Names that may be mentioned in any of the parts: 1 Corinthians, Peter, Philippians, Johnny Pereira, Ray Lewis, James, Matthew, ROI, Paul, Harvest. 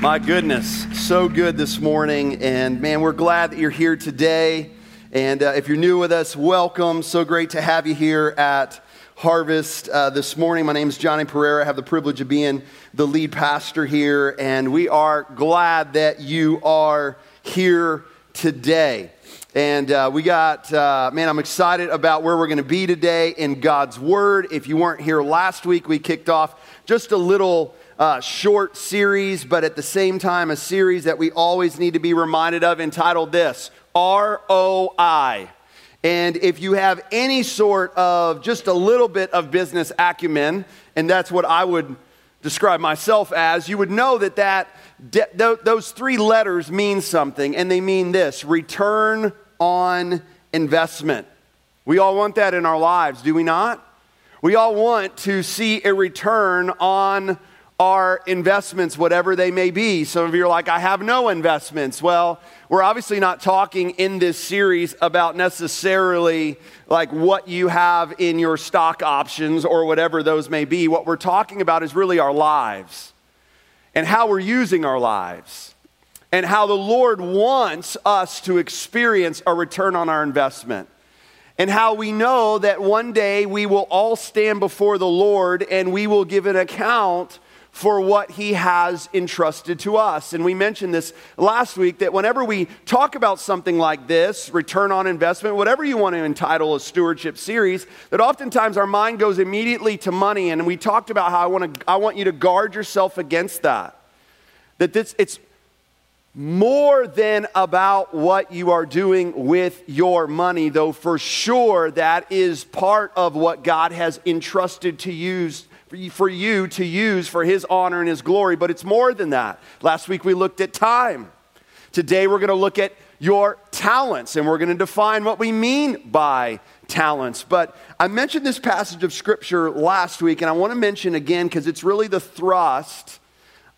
My goodness, so good this morning, and man, we're glad that you're here today, and if you're new with us, welcome. So great to have you here at Harvest this morning. My name is Johnny Pereira. I have the privilege of being the lead pastor here, and we are glad that you are here today. And we got, man, I'm excited about where we're going to be today in God's Word. If you weren't here last week, we kicked off just a little short series, but at the same time, a series that we always need to be reminded of, entitled this, ROI. And if you have any sort of just a little bit of business acumen, and that's what I would describe myself as, you would know that, those three letters mean something, and they mean this: return on investment. We all want that in our lives, do we not? We all want to see a return on our investments, whatever they may be. Some of you are like, I have no investments. Well, we're obviously not talking in this series about necessarily like what you have in your stock options or whatever those may be. What we're talking about is really our lives and how we're using our lives and how the Lord wants us to experience a return on our investment. And how we know that one day we will all stand before the Lord and we will give an account for what he has entrusted to us. And we mentioned this last week, that whenever we talk about something like this, return on investment, whatever you want to entitle a stewardship series, that oftentimes our mind goes immediately to money. And we talked about how I want you to guard yourself against that. That it's more than about what you are doing with your money, though for sure that is part of what God has entrusted to use for you to use for his honor and his glory, but it's more than that. Last week we looked at time. Today we're going to look at your talents, and we're going to define what we mean by talents. But I mentioned this passage of scripture last week, and I want to mention again because it's really the thrust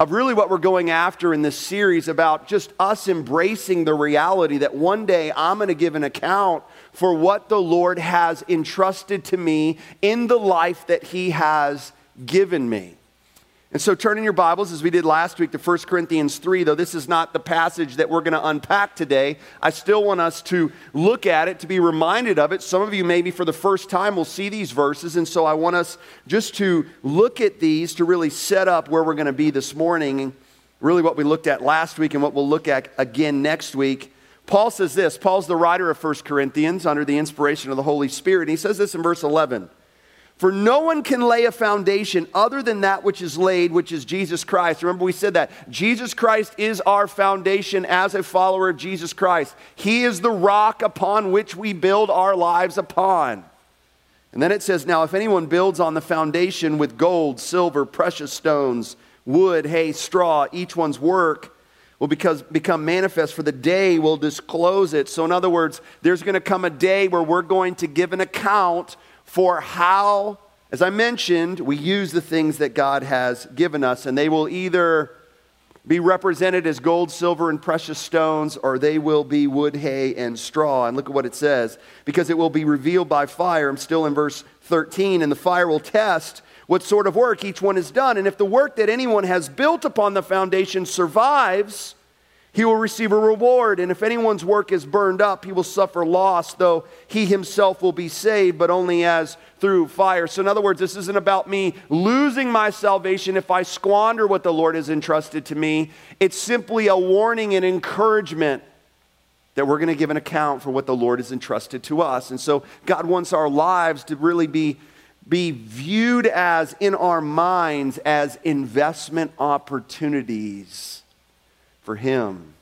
of really what we're going after in this series, about just us embracing the reality that one day I'm going to give an account for what the Lord has entrusted to me in the life that he has given me. And so turn in your Bibles, as we did last week, to 1 Corinthians 3, though this is not the passage that we're going to unpack today. I still want us to look at it, to be reminded of it. Some of you maybe for the first time will see these verses, and so I want us just to look at these to really set up where we're going to be this morning, and really what we looked at last week and what we'll look at again next week. Paul says this. Paul's the writer of 1 Corinthians under the inspiration of the Holy Spirit, and he says this in verse 11. For no one can lay a foundation other than that which is laid, which is Jesus Christ. Remember, we said that. Jesus Christ is our foundation as a follower of Jesus Christ. He is the rock upon which we build our lives upon. And then it says, now if anyone builds on the foundation with gold, silver, precious stones, wood, hay, straw, each one's work will become manifest, for the day will disclose it. So in other words, there's going to come a day where we're going to give an account for how, as I mentioned, we use the things that God has given us, and they will either be represented as gold, silver, and precious stones, or they will be wood, hay, and straw. And look at what it says, because it will be revealed by fire. I'm still in verse 13, and the fire will test what sort of work each one has done. And if the work that anyone has built upon the foundation survives, he will receive a reward, and if anyone's work is burned up, he will suffer loss, though he himself will be saved, but only as through fire. So in other words, this isn't about me losing my salvation if I squander what the Lord has entrusted to me. It's simply a warning and encouragement that we're going to give an account for what the Lord has entrusted to us. And so God wants our lives to really be viewed as, in our minds, as investment opportunities for him,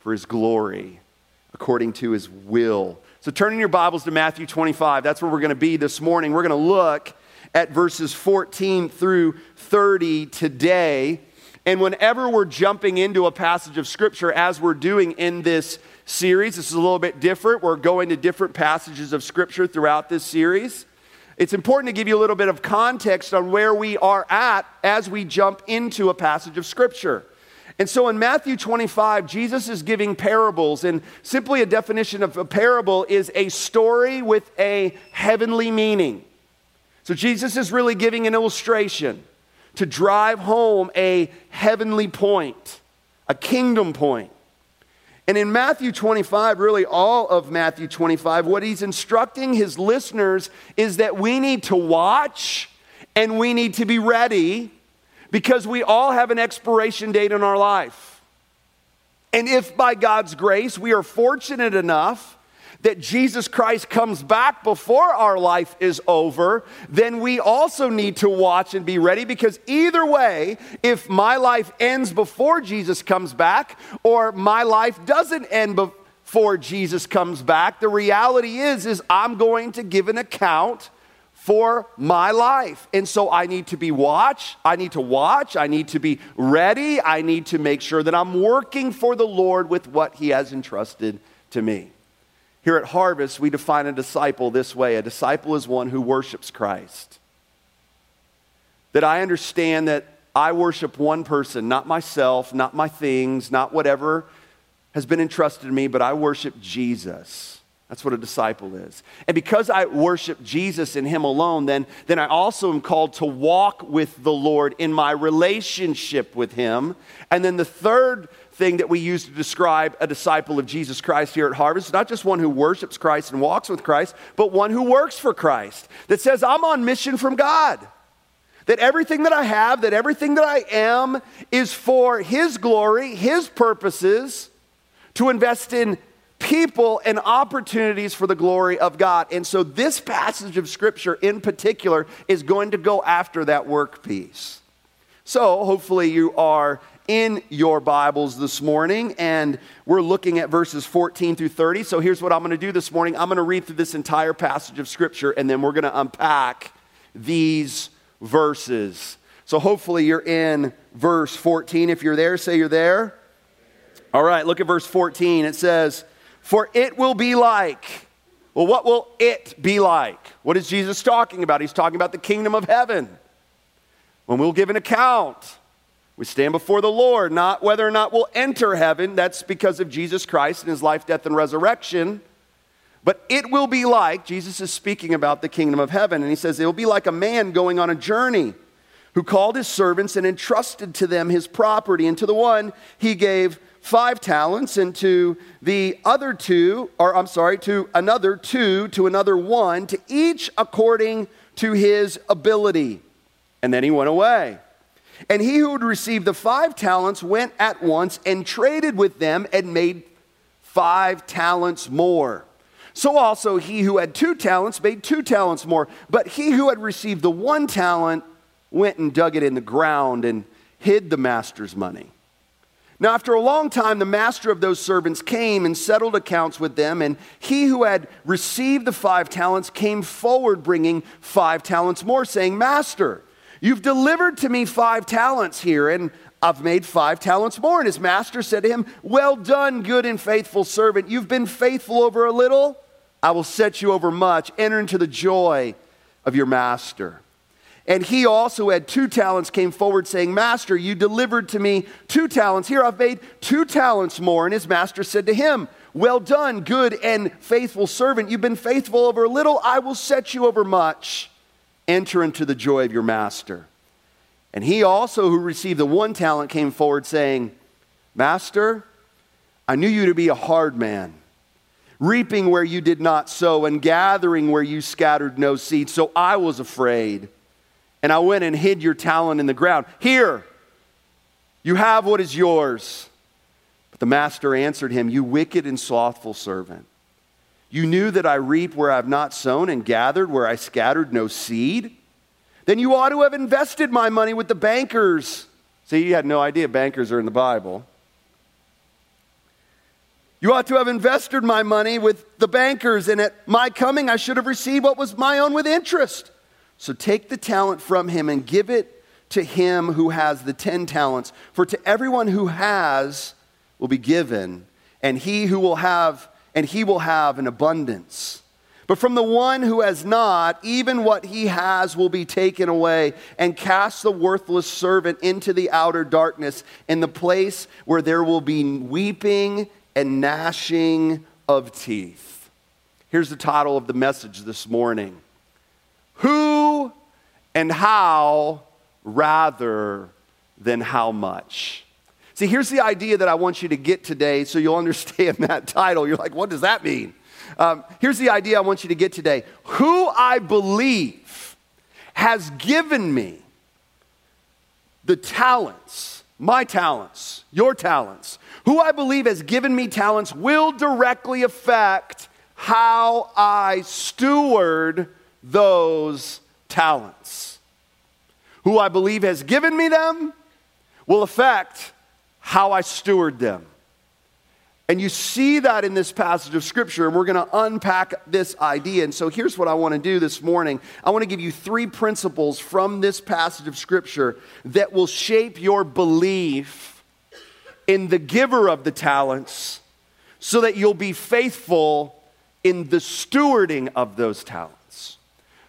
for his glory, according to his will. So turn in your Bibles to Matthew 25. That's where we're going to be this morning. We're going to look at verses 14 through 30 today. And whenever we're jumping into a passage of Scripture, as we're doing in this series, this is a little bit different. We're going to different passages of Scripture throughout this series. It's important to give you a little bit of context on where we are at as we jump into a passage of Scripture. And so in Matthew 25, Jesus is giving parables, and simply a definition of a parable is a story with a heavenly meaning. So Jesus is really giving an illustration to drive home a heavenly point. a kingdom point. And in Matthew 25, really all of Matthew 25, what he's instructing his listeners is that we need to watch and we need to be ready because we all have an expiration date in our life. And if by God's grace we are fortunate enough that Jesus Christ comes back before our life is over, then we also need to watch and be ready, because either way, if my life ends before Jesus comes back or my life doesn't end before Jesus comes back, the reality is I'm going to give an account for my life. And so I need to be watched, I need to watch, I need to be ready, I need to make sure that I'm working for the Lord with what he has entrusted to me. Here at Harvest, we define a disciple this way. A disciple is one who worships Christ. That I understand that I worship one person, not myself, not my things, not whatever has been entrusted to me, but I worship Jesus. That's what a disciple is. And because I worship Jesus and him alone, then I also am called to walk with the Lord in my relationship with him. And then the third thing that we use to describe a disciple of Jesus Christ here at Harvest, not just one who worships Christ and walks with Christ, but one who works for Christ, that says, I'm on mission from God, that everything that I have, that everything that I am is for his glory, his purposes, to invest in people and opportunities for the glory of God. And so this passage of Scripture in particular is going to go after that work piece. So hopefully you are in your Bibles this morning, and we're looking at verses 14 through 30. So here's what I'm going to do this morning. I'm going to read through this entire passage of Scripture, and then we're going to unpack these verses. So hopefully you're in verse 14. If you're there, say you're there. All right, look at verse 14. It says, "For it will be like." Well, what will it be like? What is Jesus talking about? He's talking about the kingdom of heaven. When we'll give an account, we stand before the Lord, not whether or not we'll enter heaven. That's because of Jesus Christ and his life, death, and resurrection. But it will be like, Jesus is speaking about the kingdom of heaven, and he says, it will be like a man going on a journey who called his servants and entrusted to them his property. And to the one he gave 5 talents, and to the other 2, or I'm sorry, to another 2, to another 1, to each according to his ability. And then he went away. And he who had received the 5 talents went at once and traded with them and made 5 talents more. So also he who had 2 talents made 2 talents more. But he who had received the 1 talent went and dug it in the ground and hid the master's money. Now after a long time, the master of those servants came and settled accounts with them. And he who had received the 5 talents came forward bringing 5 talents more, saying, "Master, you've delivered to me 5 talents here, and I've made 5 talents more." And his master said to him, "Well done, good and faithful servant. You've been faithful over a little. I will set you over much. Enter into the joy of your master." And he also had 2 talents came forward saying, "Master, you delivered to me 2 talents. Here I've made 2 talents more." And his master said to him, "Well done, good and faithful servant. You've been faithful over a little. I will set you over much. Enter into the joy of your master." And he also who received the 1 talent came forward saying, "Master, I knew you to be a hard man, reaping where you did not sow and gathering where you scattered no seed. So I was afraid, and I went and hid your talent in the ground. Here, you have what is yours." But the master answered him, "You wicked and slothful servant. You knew that I reap where I have not sown and gathered where I scattered no seed? Then you ought to have invested my money with the bankers." See, you had no idea bankers are in the Bible. "You ought to have invested my money with the bankers, and at my coming I should have received what was my own with interest. So take the talent from him and give it to him who has the 10 talents. For to everyone who has will be given, and he will have an abundance. But from the one who has not, even what he has will be taken away. And cast the worthless servant into the outer darkness, in the place where there will be weeping and gnashing of teeth." Here's the title of the message this morning: Who and How Rather Than How Much. See, here's the idea that I want you to get today so you'll understand that title. You're like, what does that mean? Here's the idea I want you to get today. Who I believe has given me the talents, my talents, your talents. Who I believe has given me talents will directly affect how I steward those talents. Who I believe has given me them will affect how I steward them. And you see that in this passage of Scripture, and we're going to unpack this idea. And so here's what I want to do this morning. I want to give you three principles from this passage of Scripture that will shape your belief in the giver of the talents so that you'll be faithful in the stewarding of those talents.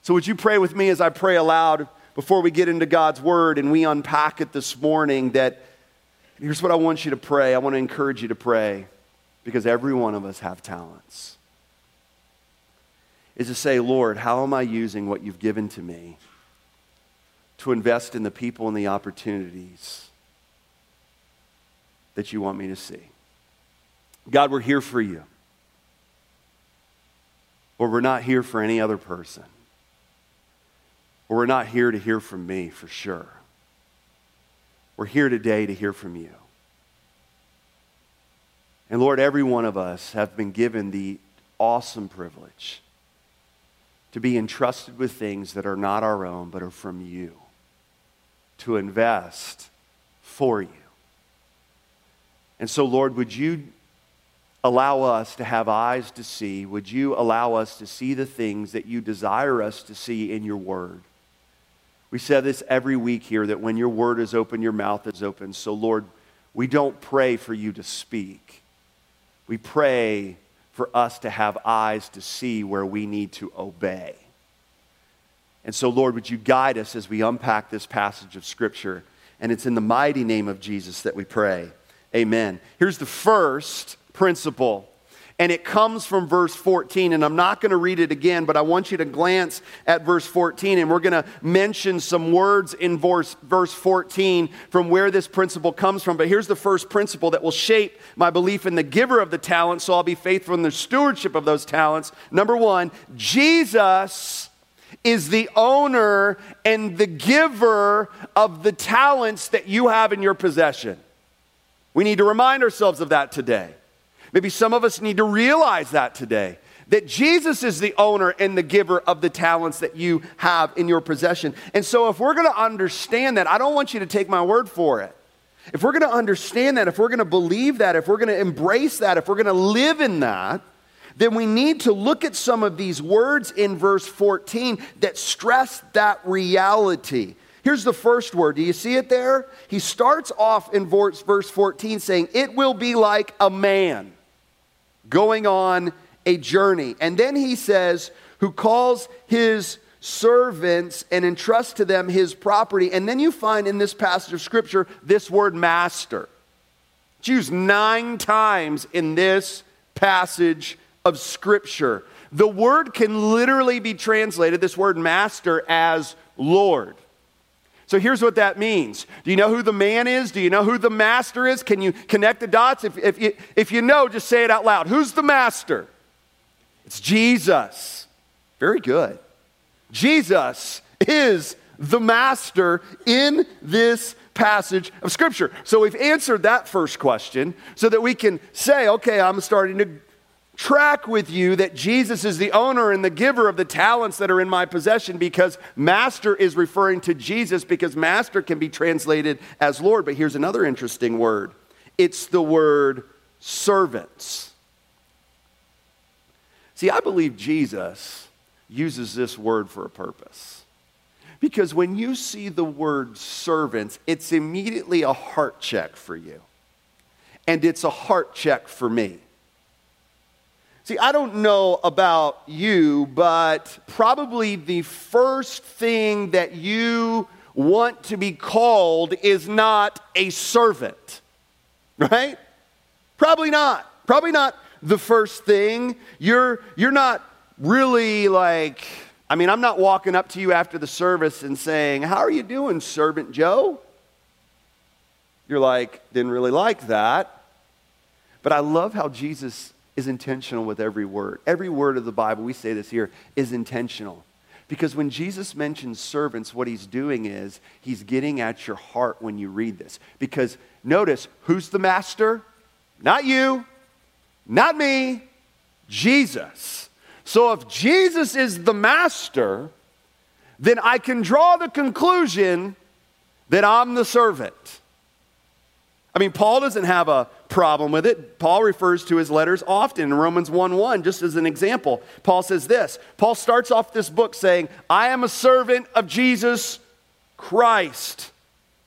So would you pray with me as I pray aloud before we get into God's Word and we unpack it this morning? That here's what I want you to pray. I want to encourage you to pray, because every one of us have talents, is to say, Lord, how am I using what you've given to me to invest in the people and the opportunities that you want me to see? God, we're here for you, or we're not here for any other person, or we're not here to hear from me for sure. We're here today to hear from you. And Lord, every one of us have been given the awesome privilege to be entrusted with things that are not our own, but are from you, to invest for you. And so, Lord, would you allow us to have eyes to see? Would you allow us to see the things that you desire us to see in your word? We say this every week here, that when your word is open, your mouth is open. So, Lord, we don't pray for you to speak. We pray for us to have eyes to see where we need to obey. And so, Lord, would you guide us as we unpack this passage of Scripture? And it's in the mighty name of Jesus that we pray. Amen. Here's the first principle. And it comes from verse 14, and I'm not going to read it again, but I want you to glance at verse 14, and we're going to mention some words in verse 14 from where this principle comes from. But here's the first principle that will shape my belief in the giver of the talents, so I'll be faithful in the stewardship of those talents. Number one, Jesus is the owner and the giver of the talents that you have in your possession. We need to remind ourselves of that today. Maybe some of us need to realize that today, that Jesus is the owner and the giver of the talents that you have in your possession. And so if we're going to understand that, I don't want you to take my word for it. If we're going to understand that, if we're going to believe that, if we're going to embrace that, if we're going to live in that, then we need to look at some of these words in verse 14 that stress that reality. Here's the first word. Do you see it there? He starts off in verse 14 saying, it will be like a man going on a journey. And then he says, who calls his servants and entrusts to them his property. And then you find in this passage of Scripture this word master. It's used 9 times in this passage of Scripture. The word can literally be translated, this word master, as Lord. So here's what that means. Do you know who the man is? Do you know who the master is? Can you connect the dots? If you know, just say it out loud. Who's the master? It's Jesus. Very good. Jesus is the master in this passage of Scripture. So we've answered that first question so that we can say, okay, I'm starting to track with you that Jesus is the owner and the giver of the talents that are in my possession, because master is referring to Jesus, because master can be translated as Lord. But here's another interesting word. It's the word servants. See, I believe Jesus uses this word for a purpose, because when you see the word servants, it's immediately a heart check for you, and it's a heart check for me. See, I don't know about you, but probably the first thing that you want to be called is not a servant, right? Probably not. Probably not the first thing. You're not really like, I mean, I'm not walking up to you after the service and saying, how are you doing, Servant Joe? you're like, didn't really like that. But I love how Jesus is intentional with every word. Every word of the Bible, we say this here, is intentional. Because when Jesus mentions servants, what he's doing is he's getting at your heart when you read this. Because notice, who's the master? Not you, not me, Jesus. So if Jesus is the master, then I can draw the conclusion that I'm the servant. I mean, Paul doesn't have a problem with it. Paul refers to his letters often in Romans 1:1, just as an example. Paul says this. Paul starts off this book saying, I am a servant of Jesus Christ.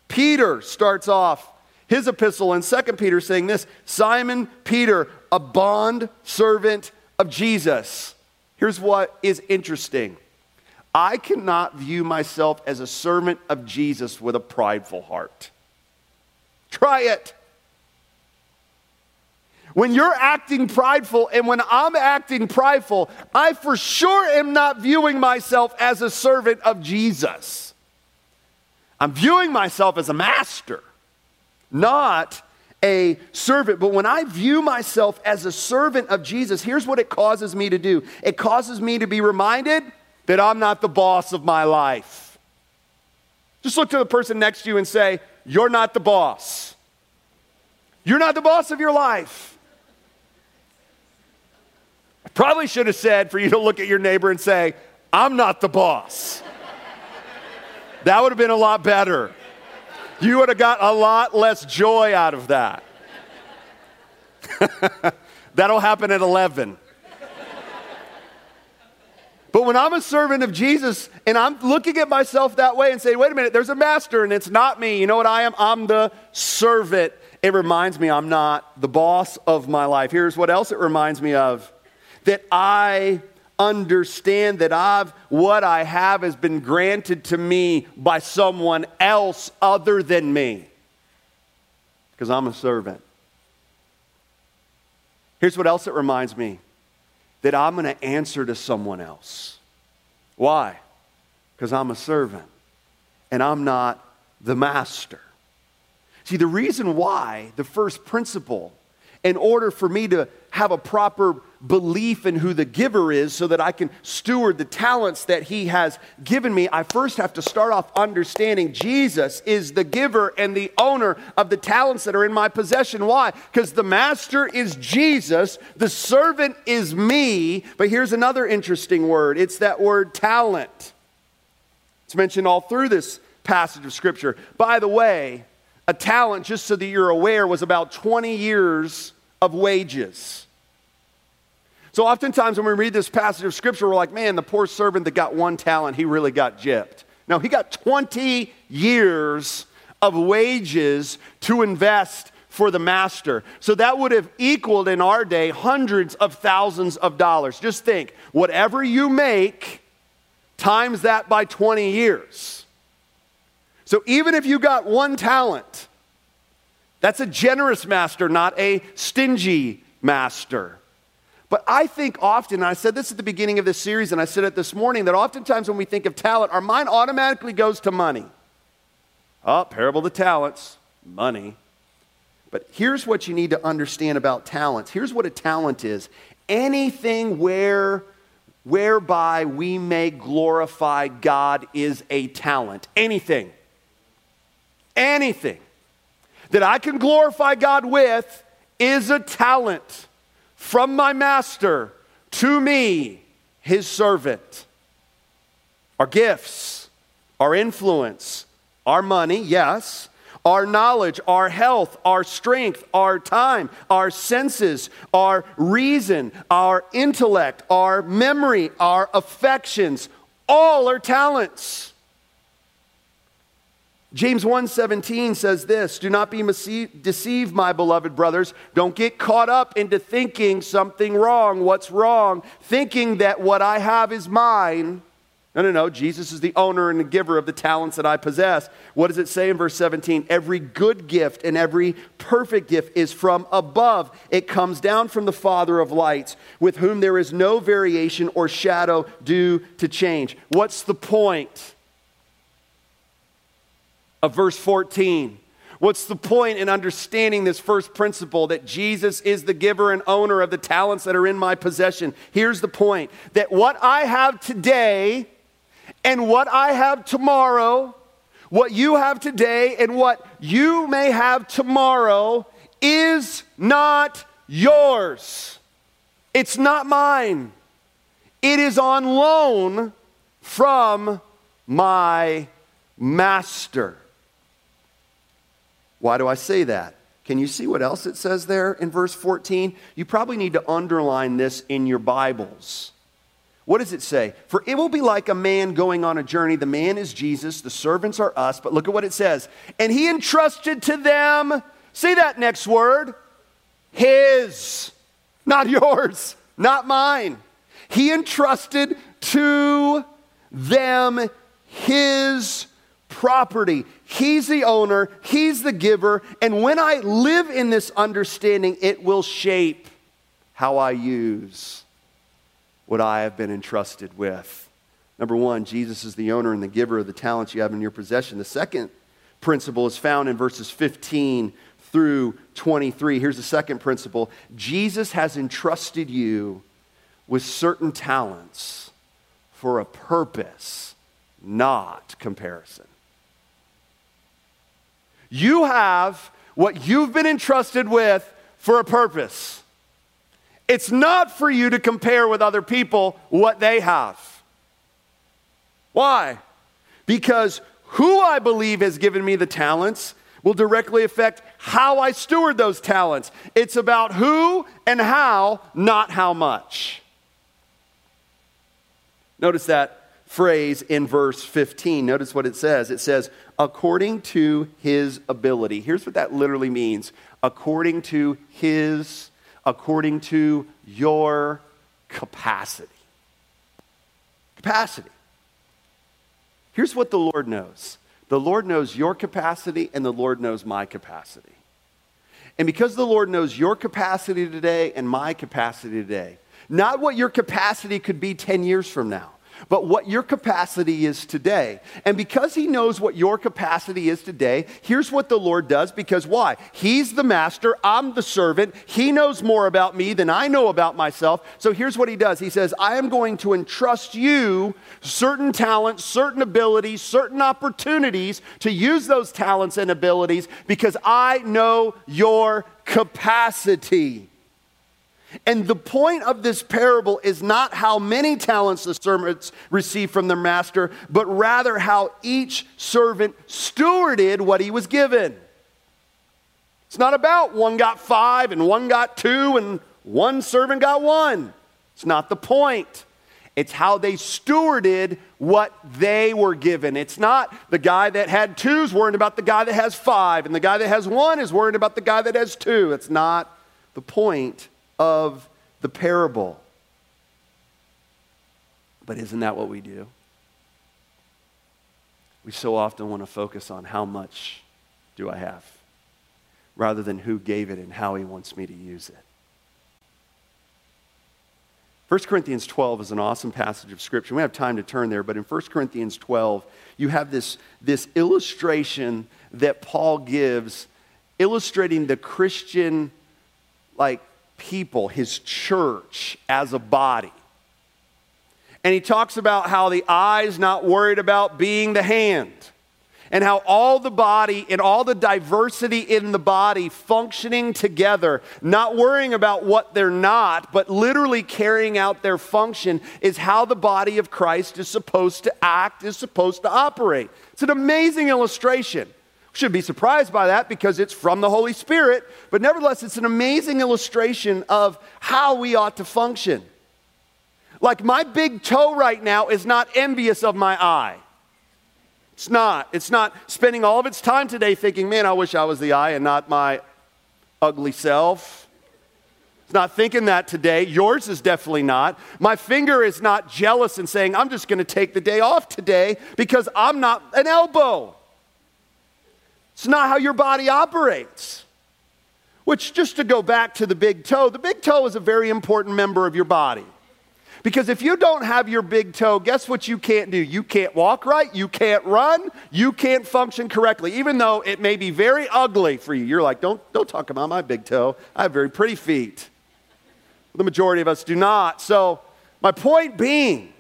Peter starts off his epistle in 2 Peter saying this, Simon Peter, a bond servant of Jesus. Here's what is interesting. I cannot view myself as a servant of Jesus with a prideful heart. Try it. When you're acting prideful and when I'm acting prideful, I for sure am not viewing myself as a servant of Jesus. I'm viewing myself as a master, not a servant. But when I view myself as a servant of Jesus, here's what it causes me to do. It causes me to be reminded that I'm not the boss of my life. Just look to the person next to you and say, you're not the boss. You're not the boss of your life. I probably should have said for you to look at your neighbor and say, I'm not the boss. That would have been a lot better. You would have got a lot less joy out of that. That'll happen at 11. But when I'm a servant of Jesus and I'm looking at myself that way and saying, wait a minute, there's a master and it's not me. You know what I am? I'm the servant. It reminds me I'm not the boss of my life. Here's what else it reminds me of. That I understand that what I have has been granted to me by someone else other than me. Because I'm a servant. Here's what else it reminds me. That I'm going to answer to someone else. Why? Because I'm a servant and I'm not the master. See, the reason why, the first principle, in order for me to have a proper belief in who the giver is so that I can steward the talents that he has given me, I first have to start off understanding Jesus is the giver and the owner of the talents that are in my possession. Why? Because the master is Jesus, the servant is me, but here's another interesting word. It's that word talent. It's mentioned all through this passage of Scripture. By the way, a talent, just so that you're aware, was about 20 years of wages. So oftentimes when we read this passage of Scripture, we're like, man, the poor servant that got one talent, he really got gypped. No, he got 20 years of wages to invest for the master. So that would have equaled in our day hundreds of thousands of dollars. Just think, whatever you make, times that by 20 years. So even if you got one talent, that's a generous master, not a stingy master. But I think often, and I said this at the beginning of this series, and I said it this morning, that oftentimes when we think of talent, our mind automatically goes to money. Oh, parable of the talents, money. But here's what you need to understand about talents. Here's what a talent is. Anything whereby we may glorify God is a talent. Anything. Anything that I can glorify God with is a talent from my master to me, his servant. Our gifts, our influence, our money, yes, our knowledge, our health, our strength, our time, our senses, our reason, our intellect, our memory, our affections, all are talents. James 1:17 says this, do not be deceived, my beloved brothers. Don't get caught up into thinking something wrong. What's wrong? Thinking that what I have is mine. No. Jesus is the owner and the giver of the talents that I possess. What does it say in verse 17? Every good gift and every perfect gift is from above. It comes down from the Father of lights, with whom there is no variation or shadow due to change. What's the point of verse 14? What's the point in understanding this first principle that Jesus is the giver and owner of the talents that are in my possession? Here's the point, that what I have today and what I have tomorrow, what you have today and what you may have tomorrow is not yours. It's not mine. It is on loan from my master. Why do I say that? Can you see what else it says there in verse 14? You probably need to underline this in your Bibles. What does it say? For it will be like a man going on a journey. The man is Jesus. The servants are us. But look at what it says. And he entrusted to them, see that next word, his, not yours, not mine. He entrusted to them his property. He's the owner, he's the giver, and when I live in this understanding, it will shape how I use what I have been entrusted with. Number one, Jesus is the owner and the giver of the talents you have in your possession. The second principle is found in verses 15 through 23. Here's the second principle. Jesus has entrusted you with certain talents for a purpose, not comparison. You have what you've been entrusted with for a purpose. It's not for you to compare with other people what they have. Why? Because who I believe has given me the talents will directly affect how I steward those talents. It's about who and how, not how much. Notice that phrase in verse 15. Notice what it says. It says, according to his ability. Here's what that literally means. According to his, according to your capacity. Capacity. Here's what the Lord knows. The Lord knows your capacity and the Lord knows my capacity. And because the Lord knows your capacity today and my capacity today, not what your capacity could be 10 years from now, but what your capacity is today. And because he knows what your capacity is today, here's what the Lord does, because why? He's the master, I'm the servant, he knows more about me than I know about myself, so here's what he does. He says, I am going to entrust you certain talents, certain abilities, certain opportunities to use those talents and abilities because I know your capacity. And the point of this parable is not how many talents the servants received from their master, but rather how each servant stewarded what he was given. It's not about one got 5 and one got 2 and one servant got 1. It's not the point. It's how they stewarded what they were given. It's not the guy that had 2 is worried about the guy that has 5, and the guy that has 1 is worried about the guy that has 2. It's not the point of the parable. But isn't that what we do? We so often want to focus on how much do I have, rather than who gave it and how he wants me to use it. 1 Corinthians 12 is an awesome passage of scripture. We don't have time to turn there, but in 1 Corinthians 12, you have this illustration that Paul gives, illustrating the Christian, people, his church as a body. And he talks about how the eye's not worried about being the hand, and how all the body and all the diversity in the body functioning together, not worrying about what they're not, but literally carrying out their function, is how the body of Christ is supposed to act, is supposed to operate. It's an amazing illustration. Should be surprised by that because it's from the Holy Spirit, but nevertheless, it's an amazing illustration of how we ought to function. My big toe right now is not envious of my eye. It's not. It's not spending all of its time today thinking, man, I wish I was the eye and not my ugly self. It's not thinking that today. Yours is definitely not. My finger is not jealous and saying, I'm just going to take the day off today because I'm not an elbow. It's not how your body operates. Which, just to go back to the big toe is a very important member of your body. Because if you don't have your big toe, guess what you can't do? You can't walk right, you can't run, you can't function correctly, even though it may be very ugly for you. You're like, don't talk about my big toe. I have very pretty feet. Well, the majority of us do not. So my point being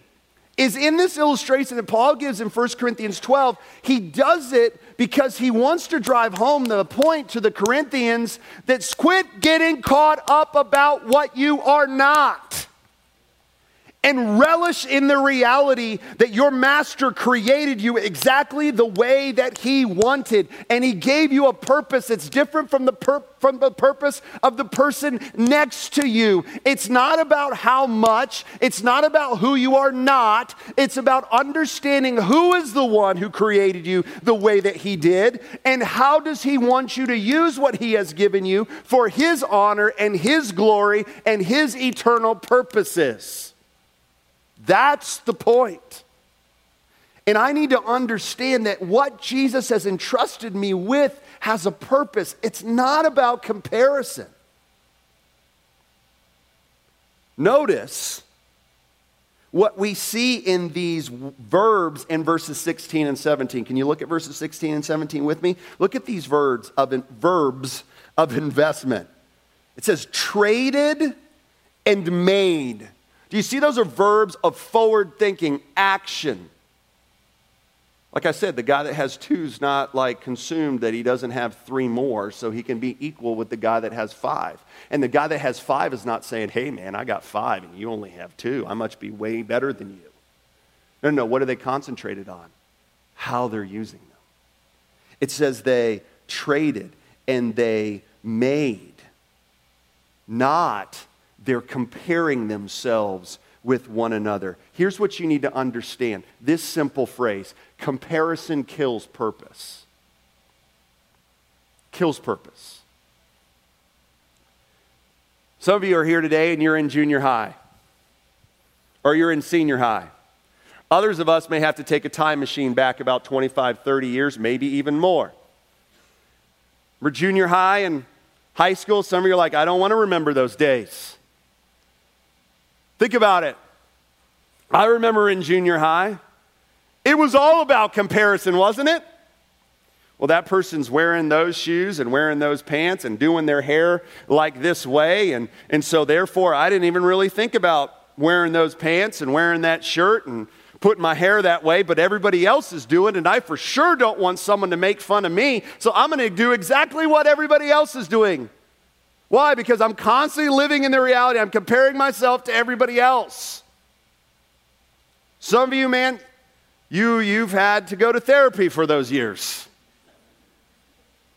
is in this illustration that Paul gives in 1 Corinthians 12, he does it because he wants to drive home the point to the Corinthians that quit getting caught up about what you are not and relish in the reality that your master created you exactly the way that he wanted, and he gave you a purpose that's different from the purpose of the person next to you. It's not about how much, it's not about who you are not, it's about understanding who is the one who created you the way that he did, and how does he want you to use what he has given you for his honor and his glory and his eternal purposes. That's the point. And I need to understand that what Jesus has entrusted me with has a purpose. It's not about comparison. Notice what we see in these verbs in verses 16 and 17. Can you look at verses 16 and 17 with me? Look at these verbs of investment. It says traded and made. Do you see those are verbs of forward thinking, action? Like I said, the guy that has two is not like consumed that he doesn't have three more, so he can be equal with the guy that has five. And the guy that has five is not saying, hey man, I got five and you only have two. I must be way better than you. No, what are they concentrated on? How they're using them. It says they traded and they made, not they're comparing themselves with one another. Here's what you need to understand. This simple phrase, comparison kills purpose. Kills purpose. Some of you are here today and you're in junior high. Or you're in senior high. Others of us may have to take a time machine back about 25, 30 years, maybe even more. We're junior high and high school. Some of you are like, I don't want to remember those days. Think about it. I remember in junior high, it was all about comparison, wasn't it? Well, that person's wearing those shoes and wearing those pants and doing their hair like this way. And so therefore, I didn't even really think about wearing those pants and wearing that shirt and putting my hair that way, but everybody else is doing it, and I for sure don't want someone to make fun of me, so I'm going to do exactly what everybody else is doing. Why? Because I'm constantly living in the reality. I'm comparing myself to everybody else. Some of you, man, you've had to go to therapy for those years.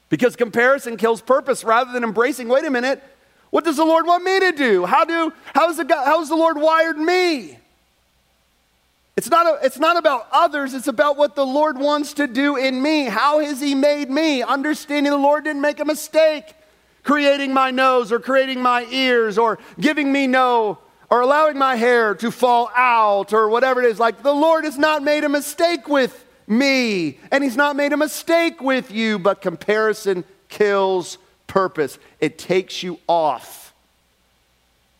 Because comparison kills purpose rather than embracing, wait a minute, what does the Lord want me to do? How's the Lord wired me? It's not about others, it's about what the Lord wants to do in me. How has he made me? Understanding the Lord didn't make a mistake creating my nose or creating my ears or giving me or allowing my hair to fall out or whatever it is. Like the Lord has not made a mistake with me, and he's not made a mistake with you, but comparison kills purpose. It takes you off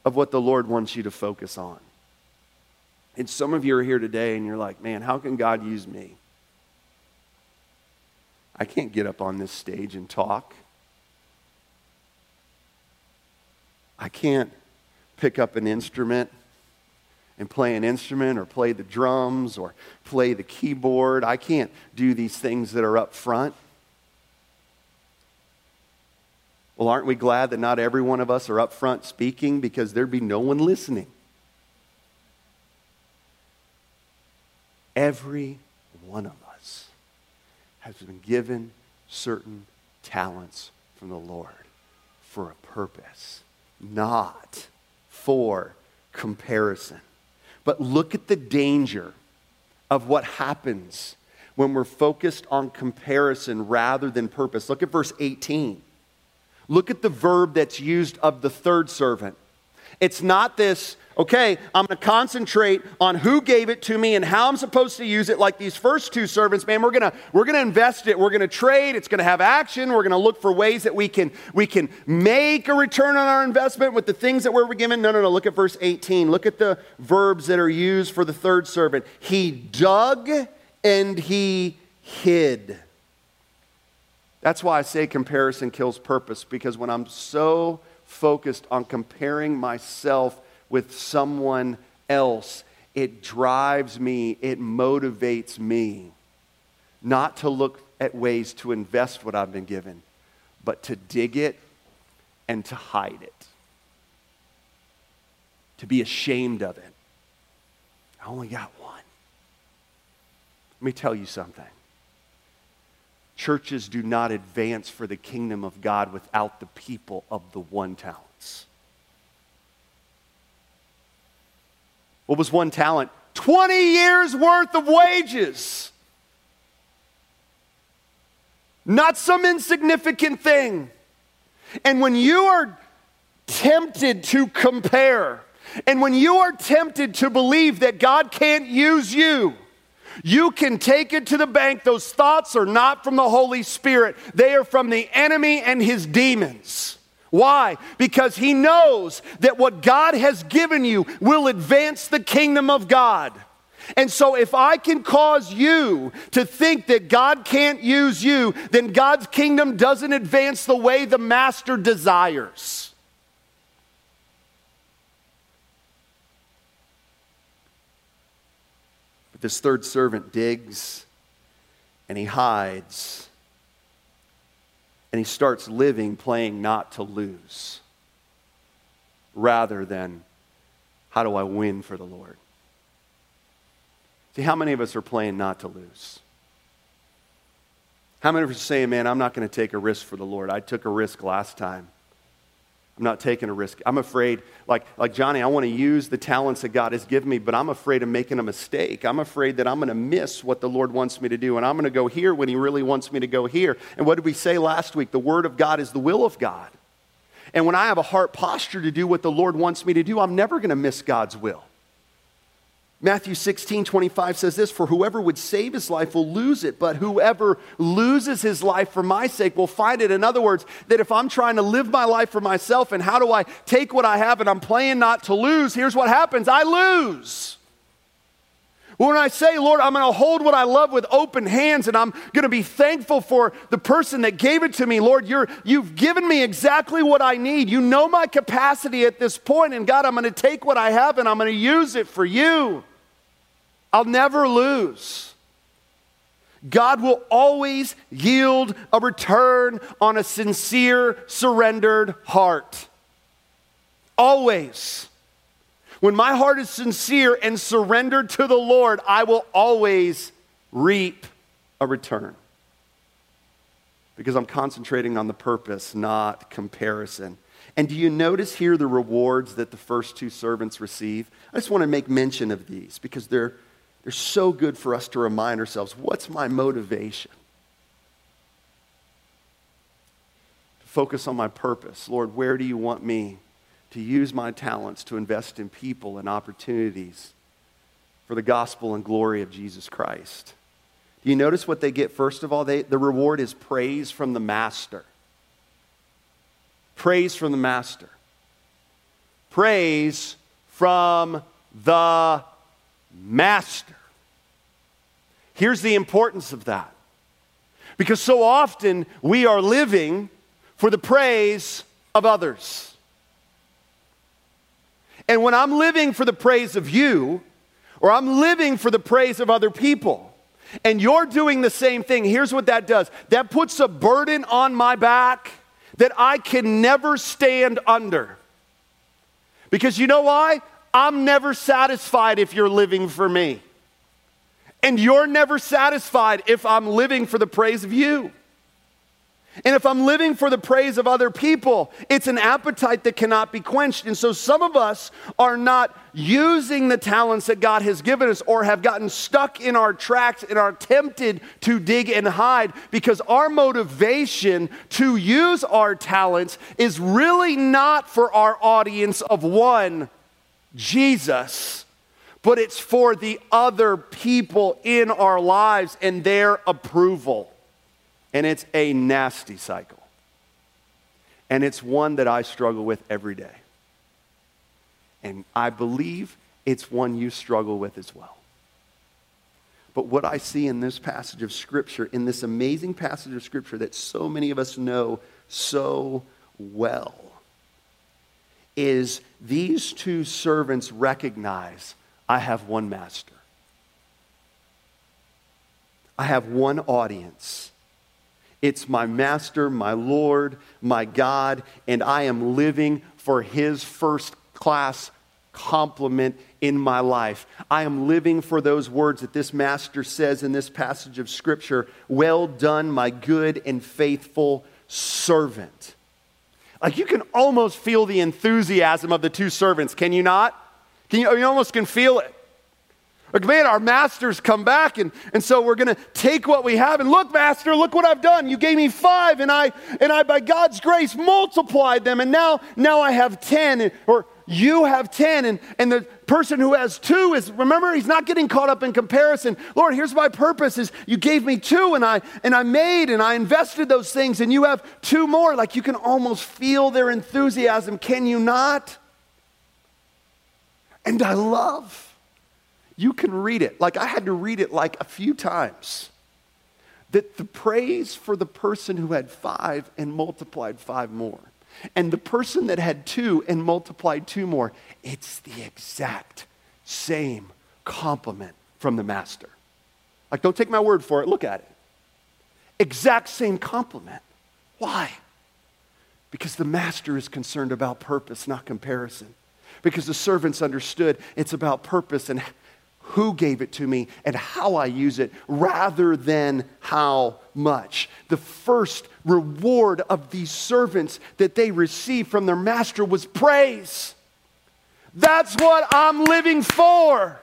of what the Lord wants you to focus on. And some of you are here today and you're like, man, how can God use me? I can't get up on this stage and talk. I can't pick up an instrument and play an instrument or play the drums or play the keyboard. I can't do these things that are up front. Well, aren't we glad that not every one of us are up front speaking, because there'd be no one listening? Every one of us has been given certain talents from the Lord for a purpose, not for comparison. But look at the danger of what happens when we're focused on comparison rather than purpose. Look at verse 18. Look at the verb that's used of the third servant. It's not this, okay, I'm going to concentrate on who gave it to me and how I'm supposed to use it. Like these first two servants, man, we're going to invest it. We're going to trade. It's going to have action. We're going to look for ways that we can make a return on our investment with the things that we're given. No. Look at verse 18. Look at the verbs that are used for the third servant. He dug and he hid. That's why I say comparison kills purpose, because when I'm so focused on comparing myself with someone else, it drives me, it motivates me not to look at ways to invest what I've been given, but to dig it and to hide it, to be ashamed of it. I only got one. Let me tell you something. Churches do not advance for the kingdom of God without the people of the 1 talents. What was 1 talent? 20 years worth of wages. Not some insignificant thing. And when you are tempted to compare, and when you are tempted to believe that God can't use you, you can take it to the bank. Those thoughts are not from the Holy Spirit. They are from the enemy and his demons. Why? Because he knows that what God has given you will advance the kingdom of God. And so if I can cause you to think that God can't use you, then God's kingdom doesn't advance the way the master desires. This third servant digs and he hides and he starts living playing not to lose rather than how do I win for the Lord. See, how many of us are playing not to lose? How many of us are saying, man, I'm not going to take a risk for the Lord. I took a risk last time. I'm not taking a risk. I'm afraid, like Johnny, I want to use the talents that God has given me, but I'm afraid of making a mistake. I'm afraid that I'm going to miss what the Lord wants me to do, and I'm going to go here when he really wants me to go here. And what did we say last week? The word of God is the will of God. And when I have a heart posture to do what the Lord wants me to do, I'm never going to miss God's will. Matthew 16:25 says this, for whoever would save his life will lose it, but whoever loses his life for my sake will find it. In other words, that if I'm trying to live my life for myself and how do I take what I have and I'm playing not to lose, here's what happens, I lose. When I say, Lord, I'm going to hold what I love with open hands and I'm going to be thankful for the person that gave it to me. Lord, you've given me exactly what I need. You know my capacity at this point. And God, I'm going to take what I have and I'm going to use it for you. I'll never lose. God will always yield a return on a sincere, surrendered heart. Always. When my heart is sincere and surrendered to the Lord, I will always reap a return. Because I'm concentrating on the purpose, not comparison. And do you notice here the rewards that the first two servants receive? I just want to make mention of these because they're so good for us to remind ourselves, what's my motivation? To focus on my purpose. Lord, where do you want me to use my talents to invest in people and opportunities for the gospel and glory of Jesus Christ? Do you notice what they get? First of all, the reward is praise from the master. Praise from the master. Praise from the master. Here's the importance of that. Because so often we are living for the praise of others. And when I'm living for the praise of you, or I'm living for the praise of other people, and you're doing the same thing, here's what that does. That puts a burden on my back that I can never stand under. Because you know why? I'm never satisfied if you're living for me. And you're never satisfied if I'm living for the praise of you. And if I'm living for the praise of other people, it's an appetite that cannot be quenched. And so some of us are not using the talents that God has given us or have gotten stuck in our tracks and are tempted to dig and hide because our motivation to use our talents is really not for our audience of one, Jesus, but it's for the other people in our lives and their approval. And it's a nasty cycle. And it's one that I struggle with every day. And I believe it's one you struggle with as well. But what I see in this passage of Scripture, in this amazing passage of Scripture that so many of us know so well, is these two servants recognize, I have one master. I have one audience. It's my master, my Lord, my God, and I am living for his first class compliment in my life. I am living for those words that this master says in this passage of Scripture, well done, my good and faithful servant. Like, you can almost feel the enthusiasm of the two servants, can you not? You almost can feel it. Like, man, our master's come back, and so we're going to take what we have, and look, master, look what I've done. You gave me 5, and I by God's grace, multiplied them, and now I have 10, or you have 10, and the person who has 2 is, remember, he's not getting caught up in comparison. Lord, here's my purpose is you gave me 2, and I made, and I invested those things, and you have 2 more. Like, you can almost feel their enthusiasm, can you not? And I love, you can read it. Like, I had to read it like a few times, that the praise for the person who had 5 and multiplied 5 more, and the person that had 2 and multiplied 2 more, it's the exact same compliment from the master. Like, don't take my word for it. Look at it. Exact same compliment. Why? Because the master is concerned about purpose, not comparison. Because the servants understood it's about purpose and who gave it to me and how I use it rather than how much. The first reward of these servants that they received from their master was praise. That's what I'm living for.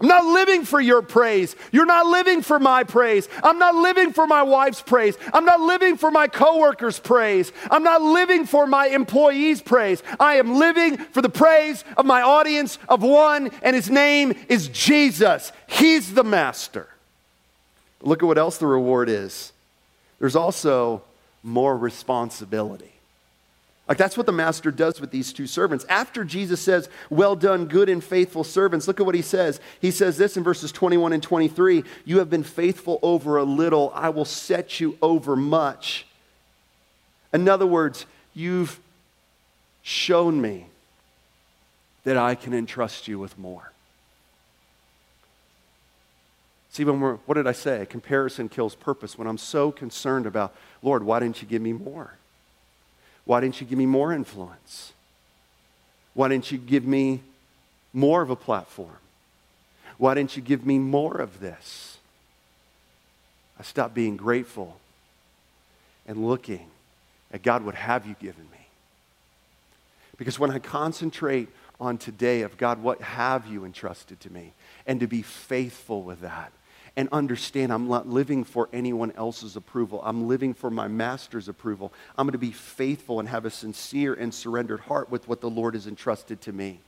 I'm not living for your praise. You're not living for my praise. I'm not living for my wife's praise. I'm not living for my coworkers' praise. I'm not living for my employees' praise. I am living for the praise of my audience of one, and his name is Jesus. He's the master. Look at what else the reward is. There's also more responsibility. Like, that's what the master does with these two servants. After Jesus says, well done, good and faithful servants, look at what he says. He says this in verses 21 and 23, you have been faithful over a little, I will set you over much. In other words, you've shown me that I can entrust you with more. See, what did I say? Comparison kills purpose. When I'm so concerned about, Lord, why didn't you give me more? Why didn't you give me more influence? Why didn't you give me more of a platform? Why didn't you give me more of this? I stopped being grateful and looking at God, what have you given me? Because when I concentrate on today of God, what have you entrusted to me? And to be faithful with that. And understand I'm not living for anyone else's approval. I'm living for my master's approval. I'm going to be faithful and have a sincere and surrendered heart with what the Lord has entrusted to me.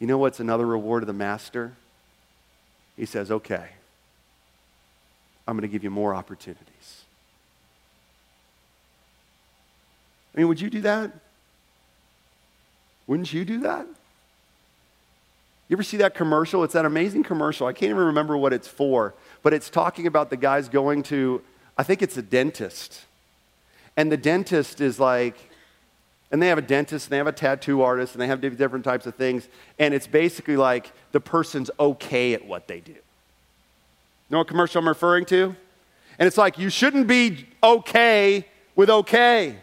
You know what's another reward of the master? He says, okay, I'm going to give you more opportunities. I mean, would you do that? Wouldn't you do that? You ever see that commercial? It's that amazing commercial. I can't even remember what it's for, but it's talking about the guys going to, I think it's a dentist. And the dentist is like, and they have a dentist, and they have a tattoo artist, and they have different types of things, and it's basically like the person's okay at what they do. You know what commercial I'm referring to? And it's like, you shouldn't be okay with okay.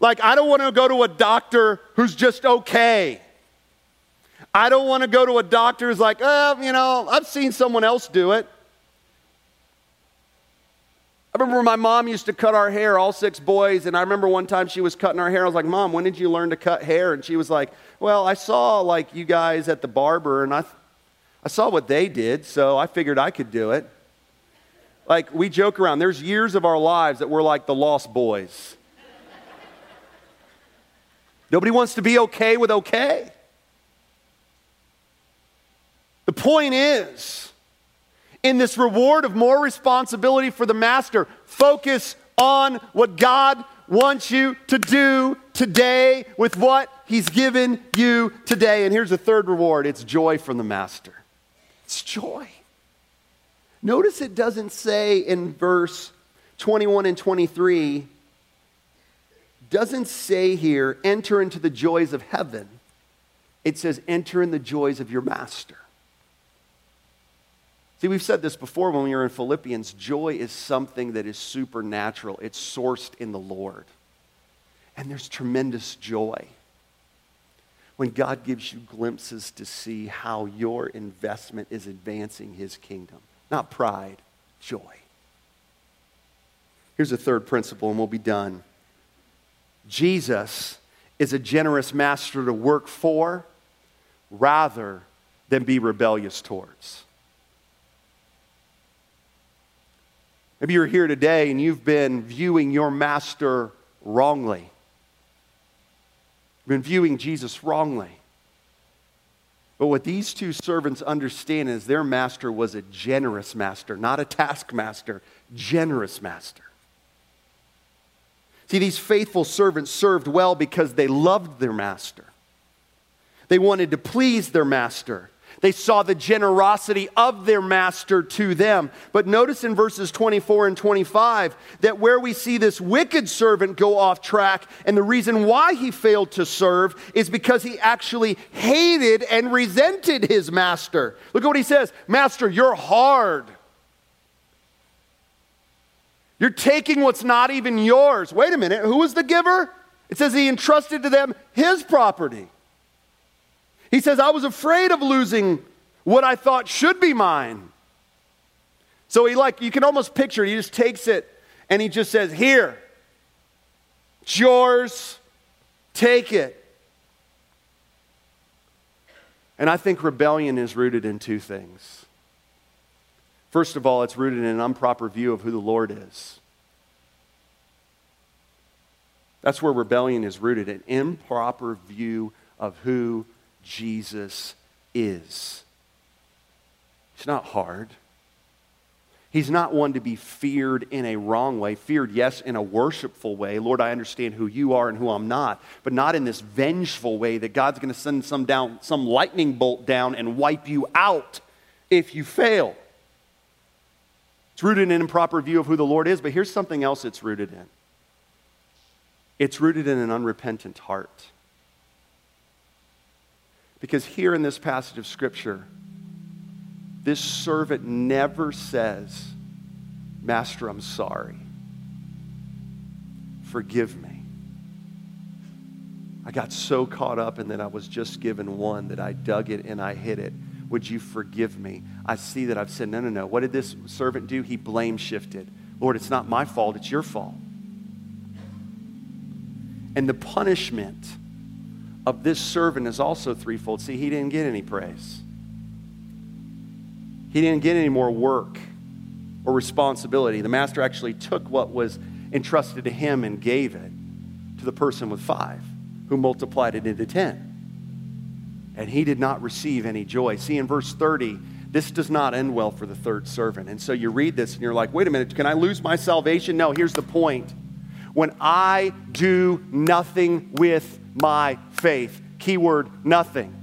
Like, I don't want to go to a doctor who's just okay. I don't want to go to a doctor who's like, oh, you know, I've seen someone else do it. I remember when my mom used to cut our hair, all 6 boys, and I remember one time she was cutting our hair. I was like, Mom, when did you learn to cut hair? And she was like, well, I saw, like, you guys at the barber, and I saw what they did, so I figured I could do it. Like, we joke around. There's years of our lives that we're like the lost boys. Nobody wants to be okay with okay. The point is, in this reward of more responsibility for the master, focus on what God wants you to do today with what he's given you today. And here's the third reward. It's joy from the master. It's joy. Notice it doesn't say in verse 21 and 23, doesn't say here, enter into the joys of heaven. It says, enter in the joys of your master. See, we've said this before when we were in Philippians, joy is something that is supernatural. It's sourced in the Lord. And there's tremendous joy when God gives you glimpses to see how your investment is advancing his kingdom. Not pride, joy. Here's a third principle, and we'll be done. Jesus is a generous master to work for rather than be rebellious towards. Maybe you're here today and you've been viewing your master wrongly. You've been viewing Jesus wrongly. But what these two servants understand is their master was a generous master, not a taskmaster, generous master. See, these faithful servants served well because they loved their master. They wanted to please their master. They saw the generosity of their master to them. But notice in verses 24 and 25 that where we see this wicked servant go off track, and the reason why he failed to serve is because he actually hated and resented his master. Look at what he says. Master, you're hard. You're taking what's not even yours. Wait a minute, who was the giver? It says he entrusted to them his property. He says, I was afraid of losing what I thought should be mine. So you can almost picture it. He just takes it and he just says, here, it's yours, take it. And I think rebellion is rooted in two things. First of all, it's rooted in an improper view of who the Lord is. That's where rebellion is rooted, an improper view of who Jesus is. He's not hard. He's not one to be feared in a wrong way. Feared, yes, in a worshipful way. Lord, I understand who you are and who I'm not, but not in this vengeful way that God's going to send some lightning bolt down and wipe you out if you fail. It's rooted in an improper view of who the Lord is, but here's something else it's rooted in. It's rooted in an unrepentant heart. Because here in this passage of Scripture, this servant never says, Master, I'm sorry. Forgive me. I got so caught up in that I was just given one that I dug it and I hid it. Would you forgive me? I see that I've said, no. What did this servant do? He blame shifted. Lord, it's not my fault, it's your fault. And the punishment of this servant is also threefold. See, he didn't get any praise. He didn't get any more work or responsibility. The master actually took what was entrusted to him and gave it to the person with 5, who multiplied it into 10. And he did not receive any joy. See, in verse 30, this does not end well for the third servant. And so you read this and you're like, wait a minute, can I lose my salvation? No, here's the point. When I do nothing with my faith, keyword nothing,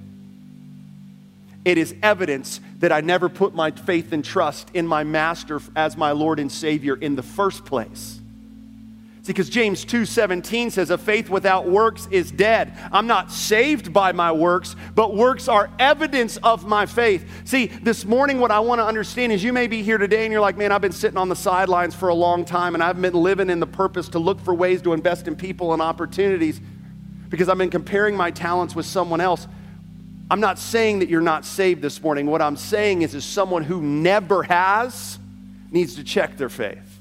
it is evidence that I never put my faith and trust in my master as my Lord and Savior in the first place. See, because James 2:17 says, a faith without works is dead. I'm not saved by my works, but works are evidence of my faith. See, this morning what I want to understand is you may be here today and you're like, man, I've been sitting on the sidelines for a long time and I've been living in the purpose to look for ways to invest in people and opportunities because I've been comparing my talents with someone else. I'm not saying that you're not saved this morning. What I'm saying is someone who never has needs to check their faith.